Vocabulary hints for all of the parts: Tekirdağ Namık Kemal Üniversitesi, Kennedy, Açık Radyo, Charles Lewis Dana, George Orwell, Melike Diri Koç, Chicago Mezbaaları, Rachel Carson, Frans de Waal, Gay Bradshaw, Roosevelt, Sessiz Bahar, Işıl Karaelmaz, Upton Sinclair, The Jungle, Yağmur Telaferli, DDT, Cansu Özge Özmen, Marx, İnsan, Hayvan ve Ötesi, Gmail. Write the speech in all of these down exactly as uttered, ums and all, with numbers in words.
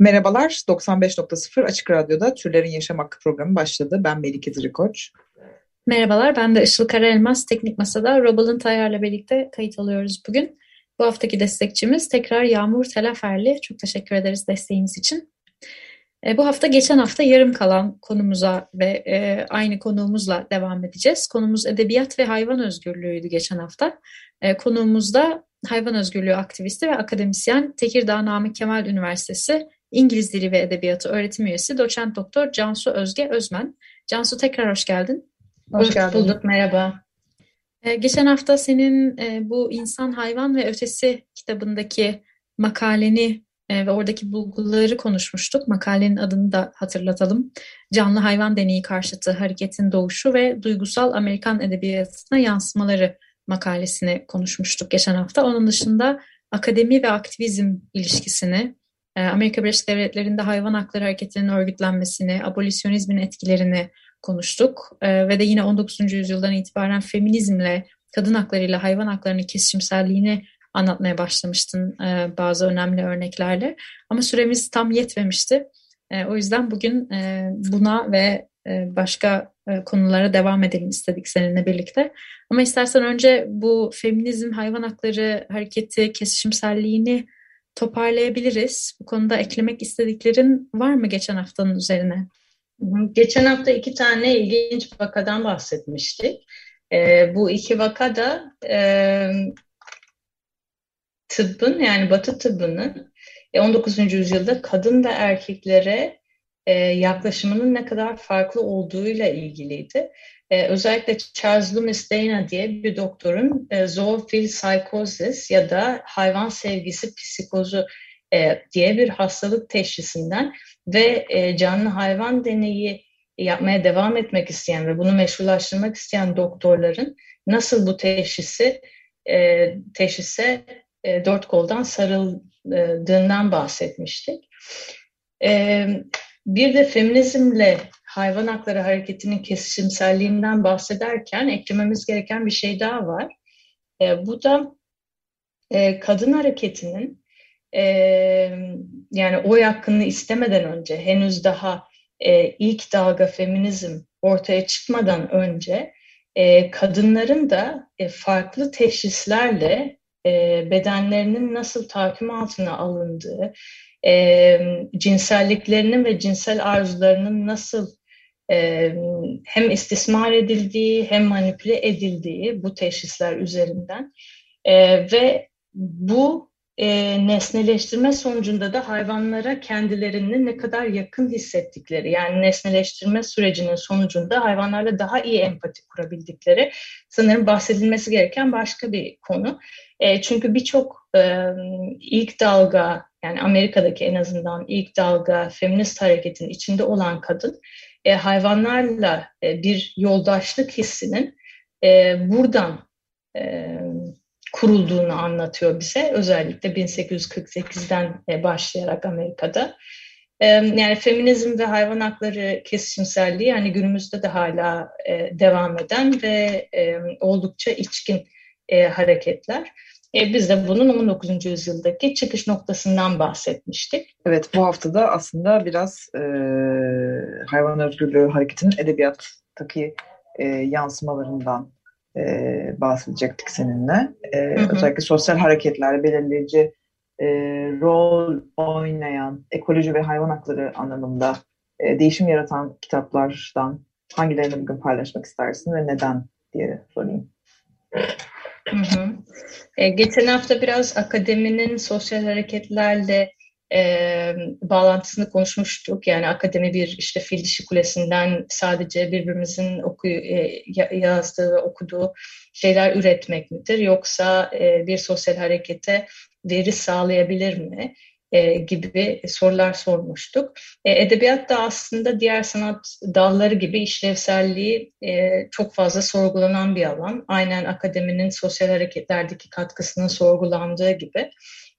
Merhabalar, doksan beş nokta sıfır Açık Radyo'da Türlerin Yaşam Hakkı programı başladı. Ben Melike Diri Koç. Merhabalar, ben de Işıl Karaelmaz. Teknik Masa'da Robal'ın Tayyar'la birlikte kayıt alıyoruz bugün. Bu haftaki destekçimiz tekrar Yağmur Telaferli. Çok teşekkür ederiz desteğiniz için. E, bu hafta geçen hafta yarım kalan konumuza ve e, aynı konuğumuzla devam edeceğiz. Konumuz edebiyat ve hayvan özgürlüğüydü geçen hafta. E, konuğumuzda hayvan özgürlüğü aktivisti ve akademisyen Tekirdağ Namık Kemal Üniversitesi İngiliz Dili ve Edebiyatı öğretim üyesi doçent doktor Cansu Özge Özmen. Cansu, tekrar hoş geldin. Hoş, hoş geldin. Bulduk, merhaba. Ee, geçen hafta senin e, bu İnsan, Hayvan ve Ötesi kitabındaki makaleni e, ve oradaki bulguları konuşmuştuk. Makalenin adını da hatırlatalım. Canlı Hayvan Deneyi Karşıtı Hareketin Doğuşu ve Duygusal Amerikan Edebiyatına Yansımaları makalesini konuşmuştuk geçen hafta. Onun dışında akademi ve aktivizm ilişkisini, Amerika Birleşik Devletleri'nde hayvan hakları hareketinin örgütlenmesini, abolisyonizmin etkilerini konuştuk. Ve de yine on dokuzuncu yüzyıldan itibaren feminizmle, kadın haklarıyla hayvan haklarının kesişimselliğini anlatmaya başlamıştın bazı önemli örneklerle. Ama süremiz tam yetmemişti. O yüzden bugün buna ve başka konulara devam edelim istedik seninle birlikte. Ama istersen önce bu feminizm, hayvan hakları hareketi, kesişimselliğini toparlayabiliriz. Bu konuda eklemek istediklerin var mı geçen haftanın üzerine? Geçen hafta iki tane ilginç vakadan bahsetmiştik. E, bu iki vakada e, tıbbın, yani Batı tıbbının on dokuzuncu yüzyılda kadın ve erkeklere e, yaklaşımının ne kadar farklı olduğuyla ilgiliydi. E, özellikle Charles Lewis Dana diye bir doktorun e, zoophil psychosis ya da hayvan sevgisi psikozu e, diye bir hastalık teşhisinden ve e, canlı hayvan deneyi yapmaya devam etmek isteyen ve bunu meşrulaştırmak isteyen doktorların nasıl bu teşhisi e, teşhise e, dört koldan sarıldığından bahsetmiştik. E, bir de feminizmle hayvan hakları hareketinin kesişimselliğinden bahsederken eklememiz gereken bir şey daha var. E, bu da e, kadın hareketinin e, yani oy hakkını istemeden önce, henüz daha e, ilk dalga feminizm ortaya çıkmadan önce e, kadınların da e, farklı teşhislerle e, bedenlerinin nasıl tahakküm altına alındığı, e, cinselliklerinin ve cinsel arzularının nasıl hem istismar edildiği hem manipüle edildiği bu teşhisler üzerinden e, ve bu e, nesneleştirme sonucunda da hayvanlara kendilerini ne kadar yakın hissettikleri, yani nesneleştirme sürecinin sonucunda hayvanlarla daha iyi empati kurabildikleri sanırım bahsedilmesi gereken başka bir konu. E, çünkü birçok e, ilk dalga, yani Amerika'daki en azından ilk dalga feminist hareketin içinde olan kadın, E, hayvanlarla e, bir yoldaşlık hissinin e, buradan e, kurulduğunu anlatıyor bize. Özellikle bin sekiz yüz kırk sekizden e, başlayarak Amerika'da. E, yani feminizm ve hayvan hakları kesişimselliği, yani günümüzde de hala e, devam eden ve e, oldukça içkin e, hareketler. E, biz de bunun on dokuzuncu yüzyıldaki çıkış noktasından bahsetmiştik. Evet, bu hafta da aslında biraz e, hayvan özgürlüğü hareketinin edebiyattaki e, yansımalarından e, bahsedecektik seninle. E, hı hı. Özellikle sosyal hareketlerde belirleyici e, rol oynayan ekoloji ve hayvan hakları anlamında e, değişim yaratan kitaplardan hangilerini bugün paylaşmak istersin ve neden diye sorayım. Hı hı. E, geçen hafta biraz akademinin sosyal hareketlerle e, bağlantısını konuşmuştuk. Yani akademi bir işte fil dişi kulesinden sadece birbirimizin oku, e, yazdığı ve okuduğu şeyler üretmek midir? Yoksa e, bir sosyal harekete veri sağlayabilir mi? e, gibi sorular sormuştuk. E, edebiyat da aslında diğer sanat dalları gibi işlevselliği e, çok fazla sorgulanan bir alan. Aynen akademinin sosyal hareketlerdeki katkısının sorgulandığı gibi.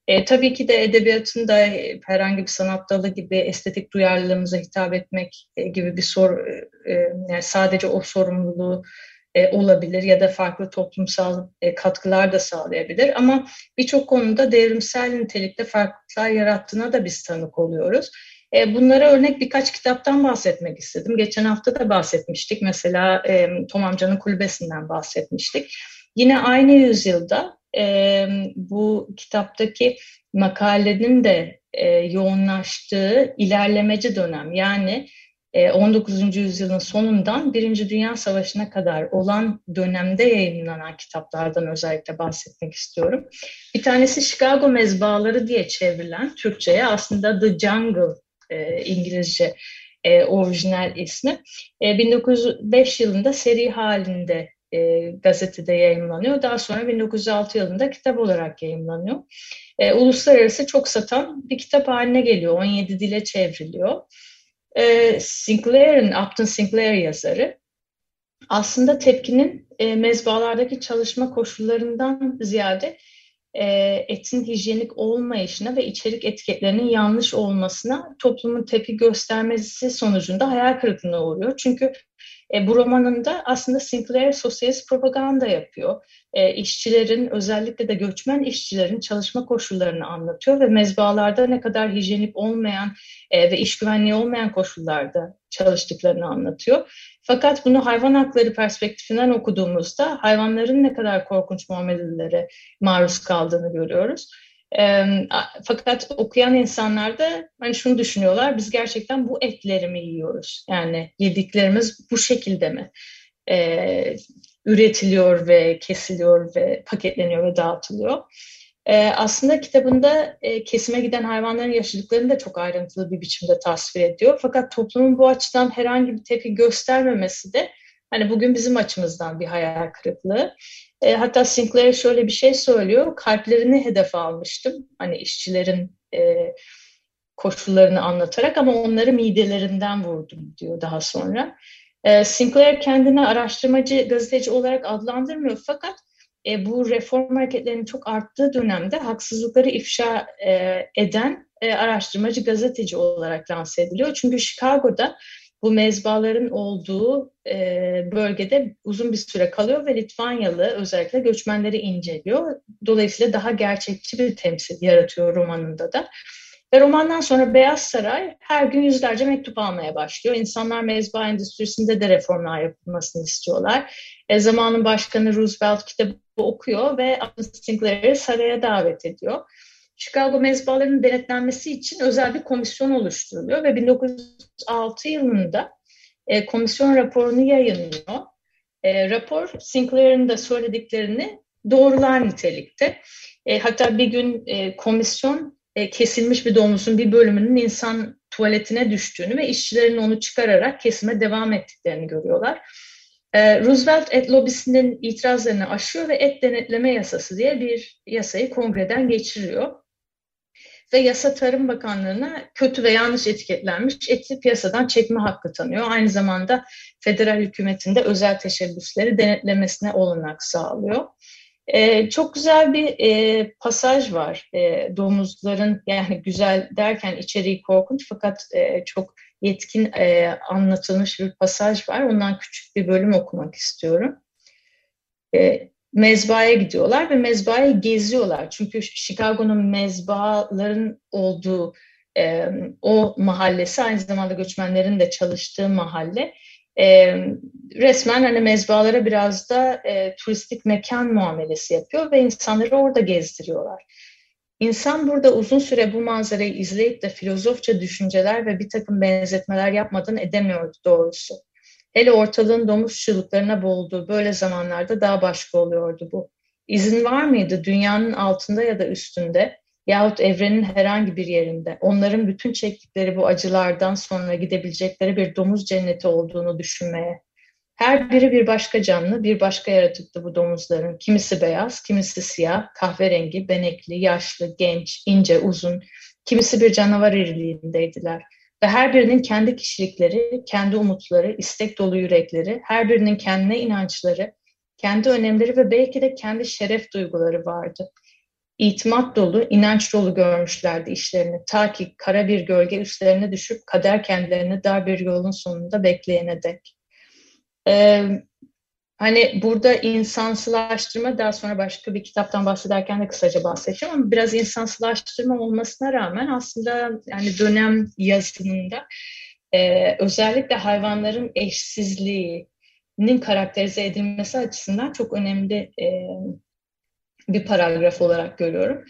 E, tabii ki de edebiyatın da herhangi bir sanat dalı gibi estetik duyarlılığımıza hitap etmek e, gibi bir soru, e, yani sadece o sorumluluğu e, olabilir ya da farklı toplumsal e, katkılar da sağlayabilir. Ama birçok konuda devrimsel nitelikte farklılıklar yarattığına da biz tanık oluyoruz. E, bunlara örnek birkaç kitaptan bahsetmek istedim. Geçen hafta da bahsetmiştik. Mesela e, Tom Amca'nın Kulübesi'nden bahsetmiştik. Yine aynı yüzyılda e, bu kitaptaki makalenin de e, yoğunlaştığı ilerlemeci dönem, yani e, on dokuzuncu yüzyılın sonundan birinci. Dünya Savaşı'na kadar olan dönemde yayınlanan kitaplardan özellikle bahsetmek istiyorum. Bir tanesi Chicago Mezbaaları diye çevrilen, Türkçe'ye aslında The Jungle e, İngilizce e, orijinal ismi. E, bin dokuz yüz beş yılında seri halinde E, gazetede yayımlanıyor. Daha sonra bin dokuz yüz altı yılında kitap olarak yayımlanıyor. E, uluslararası çok satan bir kitap haline geliyor. on yedi dile çevriliyor. E, Sinclair'in, Upton Sinclair yazarı, aslında tepkinin e, mezbalardaki çalışma koşullarından ziyade e, etin hijyenik olmayışına ve içerik etiketlerinin yanlış olmasına toplumun tepki göstermesi sonucunda hayal kırıklığına uğruyor. Çünkü E, bu romanında aslında Sinclair sosyalist propaganda yapıyor. E, işçilerin, özellikle de göçmen işçilerin çalışma koşullarını anlatıyor ve mezbalarda ne kadar hijyenik olmayan e, ve iş güvenliği olmayan koşullarda çalıştıklarını anlatıyor. Fakat bunu hayvan hakları perspektifinden okuduğumuzda hayvanların ne kadar korkunç muamelelere maruz kaldığını görüyoruz. E, fakat okuyan insanlar da hani şunu düşünüyorlar, biz gerçekten bu etleri mi yiyoruz? Yani yediklerimiz bu şekilde mi e, üretiliyor ve kesiliyor ve paketleniyor ve dağıtılıyor? E, aslında kitabında e, kesime giden hayvanların yaşadıklarını da çok ayrıntılı bir biçimde tasvir ediyor. Fakat toplumun bu açıdan herhangi bir tepki göstermemesi de hani bugün bizim açımızdan bir hayal kırıklığı. E, hatta Sinclair şöyle bir şey söylüyor, kalplerini hedef almıştım, hani işçilerin e, koşullarını anlatarak, ama onları midelerinden vurdum diyor daha sonra. E, Sinclair kendini araştırmacı, gazeteci olarak adlandırmıyor, fakat e, bu reform hareketlerinin çok arttığı dönemde haksızlıkları ifşa e, eden e, araştırmacı, gazeteci olarak lanse ediliyor. Çünkü Chicago'da bu mezbaların olduğu e, bölgede uzun bir süre kalıyor ve Litvanyalı özellikle göçmenleri inceliyor. Dolayısıyla daha gerçekçi bir temsil yaratıyor romanında da. Ve romandan sonra Beyaz Saray her gün yüzlerce mektup almaya başlıyor. İnsanlar mezba endüstrisinde de reformlar yapılmasını istiyorlar. E, zamanın başkanı Roosevelt kitabı okuyor ve Sinclair'i saraya davet ediyor. Chicago mezbalarının denetlenmesi için özel bir komisyon oluşturuluyor ve bin dokuz yüz altı yılında e, komisyon raporunu yayınlıyor. E, rapor Sinclair'in de söylediklerini doğrular nitelikte. E, hatta bir gün e, komisyon e, kesilmiş bir domuzun bir bölümünün insan tuvaletine düştüğünü ve işçilerin onu çıkararak kesime devam ettiklerini görüyorlar. Roosevelt et lobisinin itirazlarını aşıyor ve et denetleme yasası diye bir yasayı kongreden geçiriyor. Ve yasa Tarım Bakanlığı'na kötü ve yanlış etiketlenmiş eti piyasadan çekme hakkı tanıyor. Aynı zamanda federal hükümetin de özel teşebbüsleri denetlemesine olanak sağlıyor. Ee, çok güzel bir e, pasaj var. E, domuzların, yani güzel derken içeriği korkunç fakat e, çok yetkin e, anlatılmış bir pasaj var. Ondan küçük bir bölüm okumak istiyorum. E, mezbaya gidiyorlar ve mezbayı geziyorlar. Çünkü Chicago'nun mezbaların olduğu e, o mahallesi aynı zamanda göçmenlerin de çalıştığı mahalle. E, resmen hani mezbalara biraz da e, turistik mekan muamelesi yapıyor ve insanları orada gezdiriyorlar. İnsan burada uzun süre bu manzarayı izleyip de filozofça düşünceler ve bir takım benzetmeler yapmadan edemiyordu doğrusu. Hele ortalığın domuz çığlıklarına boğulduğu böyle zamanlarda daha başka oluyordu bu. İzin var mıydı dünyanın altında ya da üstünde yahut evrenin herhangi bir yerinde onların bütün çektikleri bu acılardan sonra gidebilecekleri bir domuz cenneti olduğunu düşünmeye? Her biri bir başka canlı, bir başka yaratıktı bu domuzların. Kimisi beyaz, kimisi siyah, kahverengi, benekli, yaşlı, genç, ince, uzun, Kimisi bir canavar iriliğindeydiler. Ve her birinin kendi kişilikleri, kendi umutları, istek dolu yürekleri, her birinin kendine inançları, kendi önemleri ve belki de kendi şeref duyguları vardı. İtimat dolu, inanç dolu görmüşlerdi işlerini, ta ki kara bir gölge üstlerine düşüp kader kendilerini dar bir yolun sonunda bekleyene dek. Ee, hani burada insansılaştırma, daha sonra başka bir kitaptan bahsederken de kısaca bahsedeceğim ama biraz insansılaştırma olmasına rağmen aslında yani dönem yazınında e, özellikle hayvanların eşsizliğinin karakterize edilmesi açısından çok önemli e, bir paragraf olarak görüyorum.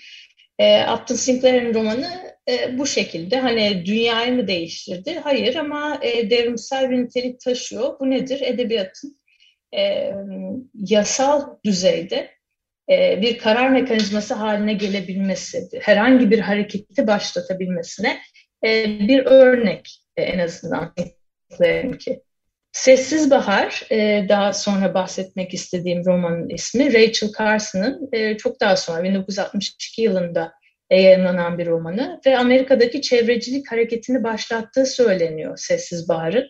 E, Upton Sinclair'in romanı e, bu şekilde. Hani dünyayı mı değiştirdi? Hayır, ama e, devrimsel bir nitelik taşıyor. Bu nedir? Edebiyatın e, yasal düzeyde e, bir karar mekanizması haline gelebilmesi, herhangi bir hareketi başlatabilmesine e, bir örnek e, en azından Sinclair'inki. Sessiz Bahar, daha sonra bahsetmek istediğim romanın ismi, Rachel Carson'ın çok daha sonra bin dokuz yüz altmış iki yılında yayınlanan bir romanı ve Amerika'daki çevrecilik hareketini başlattığı söyleniyor Sessiz Bahar'ın.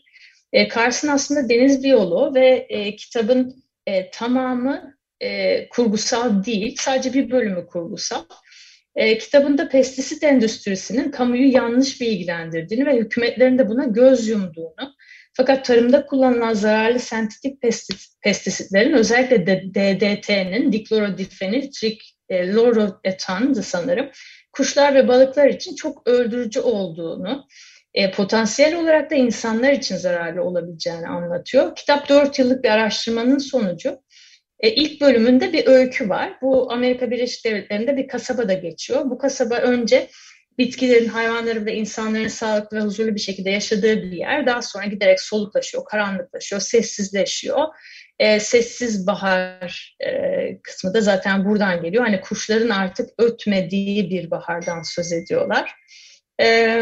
Carson aslında deniz biyoloğu ve kitabın tamamı kurgusal değil, sadece bir bölümü kurgusal. E, kitabında pestisit endüstrisinin kamuyu yanlış bilgilendirdiğini ve hükümetlerin de buna göz yumduğunu, fakat tarımda kullanılan zararlı sentetik pestisitlerin, özellikle D D T'nin, diklorodifen-trikloretandı sanırım, kuşlar ve balıklar için çok öldürücü olduğunu, e, potansiyel olarak da insanlar için zararlı olabileceğini anlatıyor. Kitap dört yıllık bir araştırmanın sonucu. E, ilk bölümünde bir öykü var. Bu Amerika Birleşik Devletleri'nde bir kasabada geçiyor. Bu kasaba önce bitkilerin, hayvanların ve insanların sağlıklı ve huzurlu bir şekilde yaşadığı bir yer. Daha sonra giderek soluklaşıyor, karanlıklaşıyor, sessizleşiyor. E, sessiz bahar e, kısmı da zaten buradan geliyor. Hani kuşların artık ötmediği bir bahardan söz ediyorlar. E,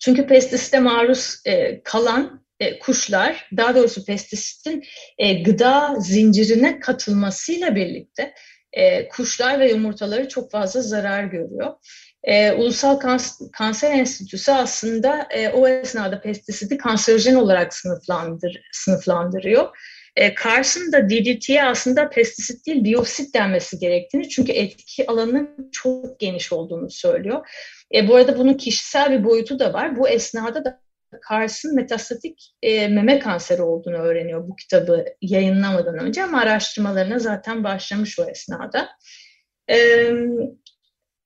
çünkü pestisite maruz e, kalan E, kuşlar, daha doğrusu pestisitin e, gıda zincirine katılmasıyla birlikte e, kuşlar ve yumurtaları çok fazla zarar görüyor. E, Ulusal Kans- Kanser Enstitüsü aslında e, o esnada pestisidi kanserojen olarak sınıflandır- sınıflandırıyor. E, Carson da D D T'ye aslında pestisit değil, biyosit denmesi gerektiğini, çünkü etki alanının çok geniş olduğunu söylüyor. E, bu arada bunun kişisel bir boyutu da var. Bu esnada da Carson metastatik e, meme kanseri olduğunu öğreniyor bu kitabı yayınlamadan önce, ama araştırmalarına zaten başlamış o esnada. E,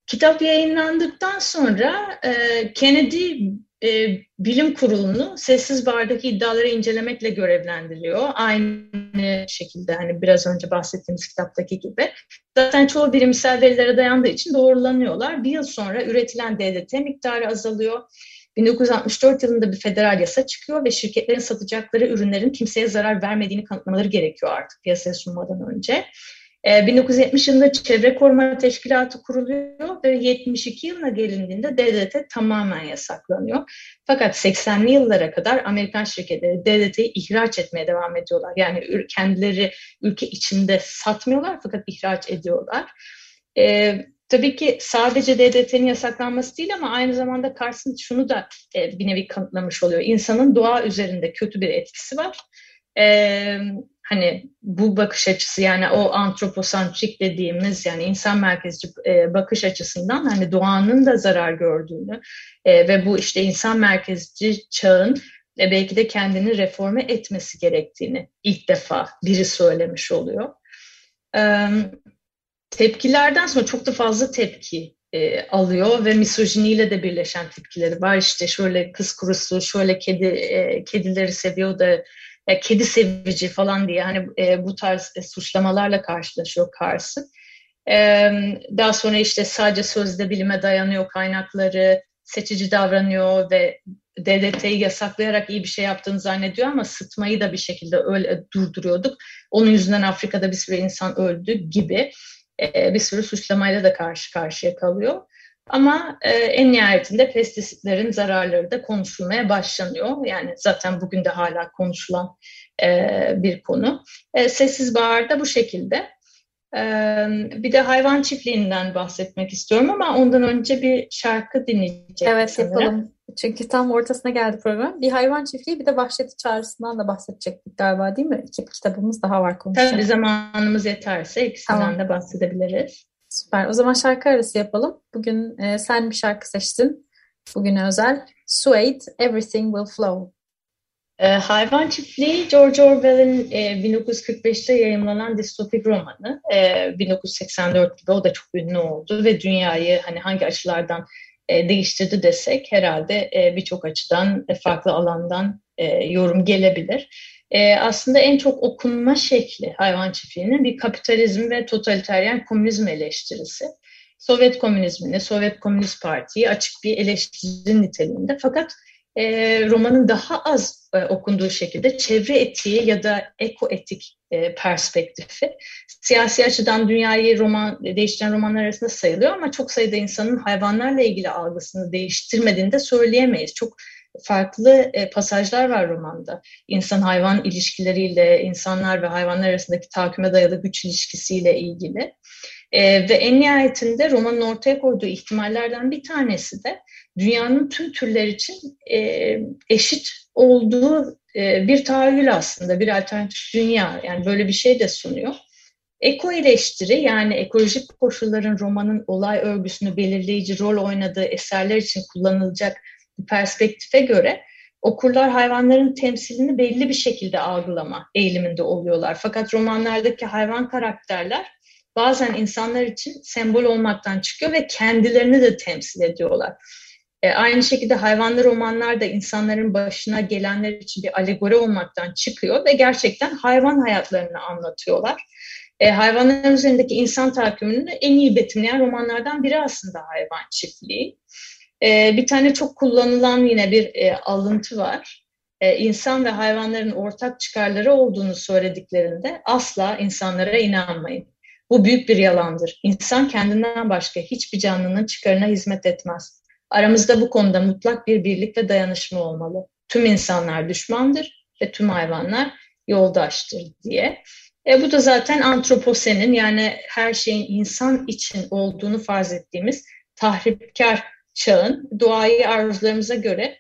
kitap yayınlandıktan sonra e, Kennedy e, Bilim Kurulu'nu Sessiz Bahar'daki iddiaları incelemekle görevlendiriyor. Aynı şekilde hani biraz önce bahsettiğimiz kitaptaki gibi. Zaten çoğu bilimsel verilere dayandığı için doğrulanıyorlar. Bir yıl sonra üretilen D D T miktarı azalıyor. bin dokuz yüz altmış dört yılında bir federal yasa çıkıyor ve şirketlerin satacakları ürünlerin kimseye zarar vermediğini kanıtlamaları gerekiyor artık piyasaya sunmadan önce. Ee, bin dokuz yüz yetmiş yılında Çevre Koruma Teşkilatı kuruluyor ve yetmiş iki yılına gelindiğinde D D T tamamen yasaklanıyor. Fakat seksenli yıllara kadar Amerikan şirketleri D D T'yi ihraç etmeye devam ediyorlar. Yani kendileri ülke içinde satmıyorlar fakat ihraç ediyorlar. Evet. Tabii ki sadece D D T'nin yasaklanması değil, ama aynı zamanda Carson şunu da e, bir nevi kanıtlamış oluyor. İnsanın doğa üzerinde kötü bir etkisi var. E, hani bu bakış açısı, yani o antroposantrik dediğimiz, yani insan merkezci e, bakış açısından hani doğanın da zarar gördüğünü e, ve bu işte insan merkezci çağın e, belki de kendini reforme etmesi gerektiğini ilk defa biri söylemiş oluyor. Evet. Tepkilerden sonra çok da fazla tepki e, alıyor ve misojiniyle de birleşen tepkileri var. İşte şöyle kız kurusu, şöyle kedi e, kedileri seviyor da e, kedi sevici falan diye hani e, bu tarz e, suçlamalarla karşılaşıyor Carson. E, daha sonra işte sadece sözde bilime dayanıyor kaynakları, seçici davranıyor ve D D T'yi yasaklayarak iyi bir şey yaptığını zannediyor, ama sıtmayı da bir şekilde öyle durduruyorduk. Onun yüzünden Afrika'da bir sürü insan öldü gibi. Bir sürü suçlamayla da karşı karşıya kalıyor. Ama en nihayetinde pestisitlerin zararları da konuşulmaya başlanıyor. Yani zaten bugün de hala konuşulan bir konu. Sessiz Bahar'da bu şekilde. Bir de hayvan çiftliğinden bahsetmek istiyorum ama ondan önce bir şarkı dinleyeceğim. Evet, sanırım. Yapalım. Çünkü tam ortasına geldi program. Bir hayvan çiftliği, bir de Vahşeti Çağrısı'ndan da bahsedecektik galiba, değil mi? İki kitabımız daha var konuşacak. Tabii zamanımız yeterse ikisinden tamam. de bahsedebiliriz. Süper. O zaman şarkı arası yapalım. Bugün e, sen bir şarkı seçtin. Bugüne özel. Suede, Everything Will Flow. E, hayvan çiftliği George Orwell'in e, bin dokuz yüz kırk beşte yayımlanan distopik romanı. E, bin dokuz yüz seksen dörtte o da çok ünlü oldu ve dünyayı hani hangi açılardan e, değiştirdi desek herhalde e, birçok açıdan e, farklı alandan e, yorum gelebilir. E, aslında en çok okunma şekli hayvan çiftliğinin bir kapitalizm ve totaliteryen komünizm eleştirisi. Sovyet komünizmini, Sovyet Komünist Parti'yi açık bir eleştiri niteliğinde, fakat e, romanın daha az e, okunduğu şekilde çevre etiği ya da ekoetik e, perspektifi siyasi açıdan dünyayı roman değiştiren romanlar arasında sayılıyor ama çok sayıda insanın hayvanlarla ilgili algısını değiştirmediğini de söyleyemeyiz. Çok farklı e, pasajlar var romanda. İnsan-hayvan ilişkileriyle, insanlar ve hayvanlar arasındaki tahakküme dayalı güç ilişkisiyle ilgili. E, ve en nihayetinde romanın ortaya koyduğu ihtimallerden bir tanesi de dünyanın tüm türler için e, eşit olduğu e, bir tahayyül aslında, bir alternatif dünya. Yani böyle bir şey de sunuyor. Eko eleştiri, yani ekolojik koşulların romanın olay örgüsünü belirleyici rol oynadığı eserler için kullanılacak perspektife göre okurlar hayvanların temsilini belli bir şekilde algılama eğiliminde oluyorlar. Fakat romanlardaki hayvan karakterler bazen insanlar için sembol olmaktan çıkıyor ve kendilerini de temsil ediyorlar. E, aynı şekilde hayvanlı romanlar da insanların başına gelenler için bir alegori olmaktan çıkıyor ve gerçekten hayvan hayatlarını anlatıyorlar. E, hayvanların üzerindeki insan tahakkümünü en iyi betimleyen romanlardan biri aslında hayvan çiftliği. Ee, bir tane çok kullanılan yine bir e, alıntı var. Ee, insan ve hayvanların ortak çıkarları olduğunu söylediklerinde asla insanlara inanmayın. Bu büyük bir yalandır. İnsan kendinden başka hiçbir canlının çıkarına hizmet etmez. Aramızda bu konuda mutlak bir birlik ve dayanışma olmalı. Tüm insanlar düşmandır ve tüm hayvanlar yoldaştır diye. E, bu da zaten antroposenin, yani her şeyin insan için olduğunu farz ettiğimiz tahripkar çağın doğayı arzularımıza göre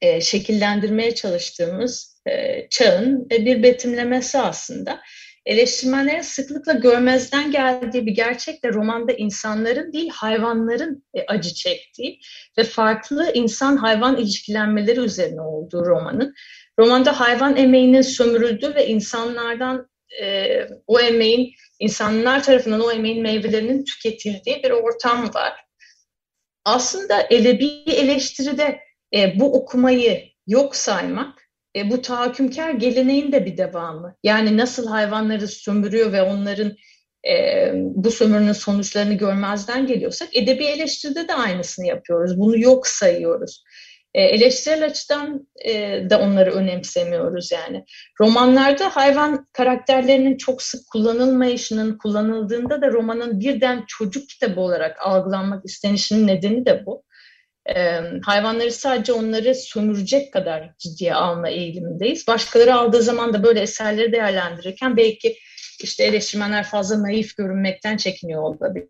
e, şekillendirmeye çalıştığımız e, çağın e, bir betimlemesi aslında. Eleştirmenlerin sıklıkla görmezden geldiği bir gerçekle romanda insanların değil hayvanların e, acı çektiği ve farklı insan-hayvan ilişkilenmeleri üzerine olduğu romanın. Romanda hayvan emeğinin sömürüldüğü ve insanlardan e, o emeğin, insanlar tarafından o emeğin meyvelerinin tüketildiği bir ortam var. Aslında edebi eleştiride e, bu okumayı yok saymak, e, bu tahakkümkar geleneğin de bir devamı. Yani nasıl hayvanları sömürüyor ve onların e, bu sömürünün sonuçlarını görmezden geliyorsak, edebi eleştiride de aynısını yapıyoruz. Bunu yok sayıyoruz. E, eleştirel açıdan e, da onları önemsemiyoruz yani. Romanlarda hayvan karakterlerinin çok sık kullanılmayışının kullanıldığında da romanın birden çocuk kitabı olarak algılanmak istenişinin nedeni de bu. E, hayvanları sadece onları sömürecek kadar ciddiye alma eğilimindeyiz. Başkaları aldığı zaman da böyle eserleri değerlendirirken belki işte eleştirmenler fazla naif görünmekten çekiniyor olabilir.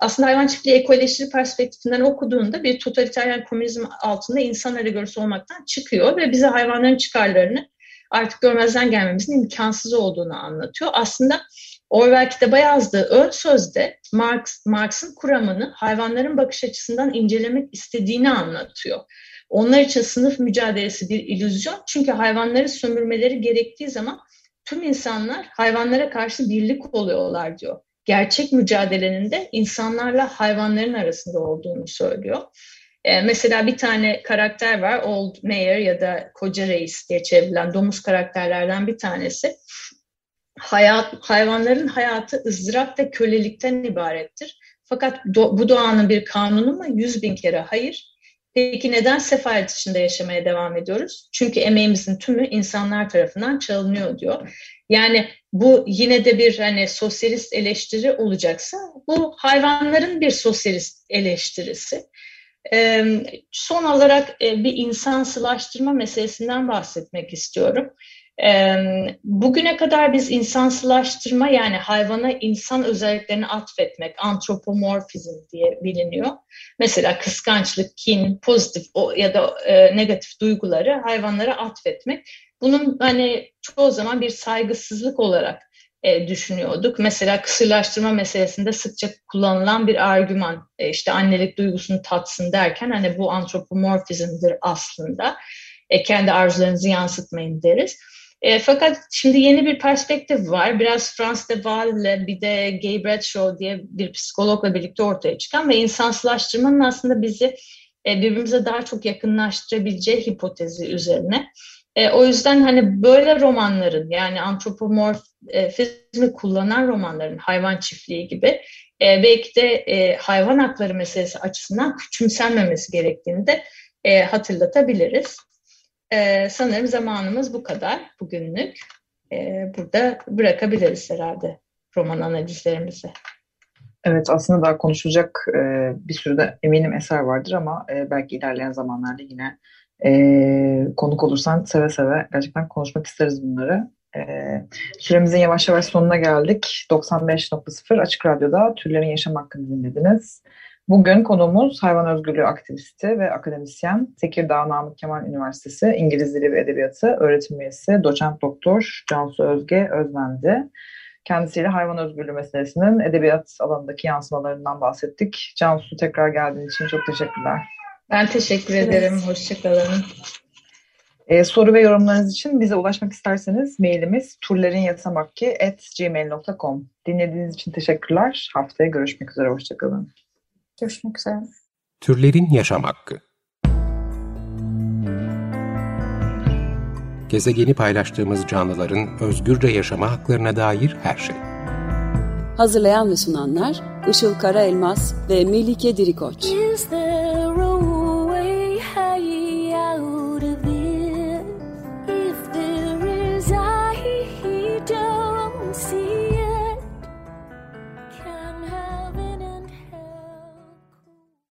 Aslında hayvan çiftliği ekoeleştiri perspektifinden okuduğunda bir totaliteryen komünizm altında insan alegorisi olmaktan çıkıyor ve bize hayvanların çıkarlarını artık görmezden gelmemizin imkansız olduğunu anlatıyor. Aslında Orwell kitaba yazdığı ön sözde Marx, Marx'ın kuramını hayvanların bakış açısından incelemek istediğini anlatıyor. Onlar için sınıf mücadelesi bir illüzyon, çünkü hayvanları sömürmeleri gerektiği zaman tüm insanlar hayvanlara karşı birlik oluyorlar diyor. Gerçek mücadelenin de insanlarla hayvanların arasında olduğunu söylüyor. Ee, mesela bir tane karakter var, Old Mayor ya da Koca Reis diye çevrilen domuz karakterlerden bir tanesi. Hayat, hayvanların hayatı ızdırap ve kölelikten ibarettir. Fakat do, bu doğanın bir kanunu mu? Yüz bin kere hayır. Peki neden sefalet içinde yaşamaya devam ediyoruz? Çünkü emeğimizin tümü insanlar tarafından çalınıyor diyor. Yani bu yine de bir hani sosyalist eleştiri olacaksa bu hayvanların bir sosyalist eleştirisi. Ee, son olarak e, bir insansılaştırma meselesinden bahsetmek istiyorum. Bugüne kadar biz insansılaştırma, yani hayvana insan özelliklerini atfetmek, antropomorfizm diye biliniyor. Mesela kıskançlık, kin, pozitif ya da negatif duyguları hayvanlara atfetmek. Bunun hani çoğu zaman bir saygısızlık olarak E, düşünüyorduk. Mesela kısırlaştırma meselesinde sıkça kullanılan bir argüman. E, işte annelik duygusunu tatsın derken hani bu antropomorfizmdir aslında. E, kendi arzularınızı yansıtmayın deriz. E, fakat şimdi yeni bir perspektif var. Biraz Frans de Waal ile bir de Gay Bradshaw diye bir psikologla birlikte ortaya çıkan ve insansılaştırmanın aslında bizi e, birbirimize daha çok yakınlaştırabileceği hipotezi üzerine. E, o yüzden hani böyle romanların, yani antropomorfizmi kullanan romanların, hayvan çiftliği gibi e, belki de e, hayvan hakları meselesi açısından küçümsenmemesi gerektiğini de e, hatırlatabiliriz. E, sanırım zamanımız bu kadar bugünlük. E, burada bırakabiliriz herhalde roman analizlerimizi. Evet, aslında daha konuşulacak e, bir sürü de eminim eser vardır ama e, belki ilerleyen zamanlarda yine Ee, konuk olursan seve seve gerçekten konuşmak isteriz bunları. Ee, süremizin yavaş yavaş sonuna geldik. doksan beş nokta sıfır Açık Radyo'da Türlerin Yaşam Hakkını dinlediniz. Bugün konuğumuz hayvan özgürlüğü aktivisti ve akademisyen, Tekirdağ Namık Kemal Üniversitesi İngiliz Dili ve Edebiyatı öğretim üyesi doçent doktor Cansu Özge Özmen'di. Kendisiyle hayvan özgürlüğü meselesinin edebiyat alanındaki yansımalarından bahsettik. Cansu, tekrar geldiğin için çok teşekkürler. Ben teşekkür ederim. Evet. Hoşçakalın. Ee, soru ve yorumlarınız için bize ulaşmak isterseniz mailimiz turlerinyasamakki at gmail nokta com. Dinlediğiniz için teşekkürler. Haftaya görüşmek üzere. Hoşçakalın. Görüşmek üzere. Türlerin Yaşam Hakkı. Gezegeni paylaştığımız canlıların özgürce yaşama haklarına dair her şey. Hazırlayan ve sunanlar Işıl Karaelmaz ve Melike Diri Koç.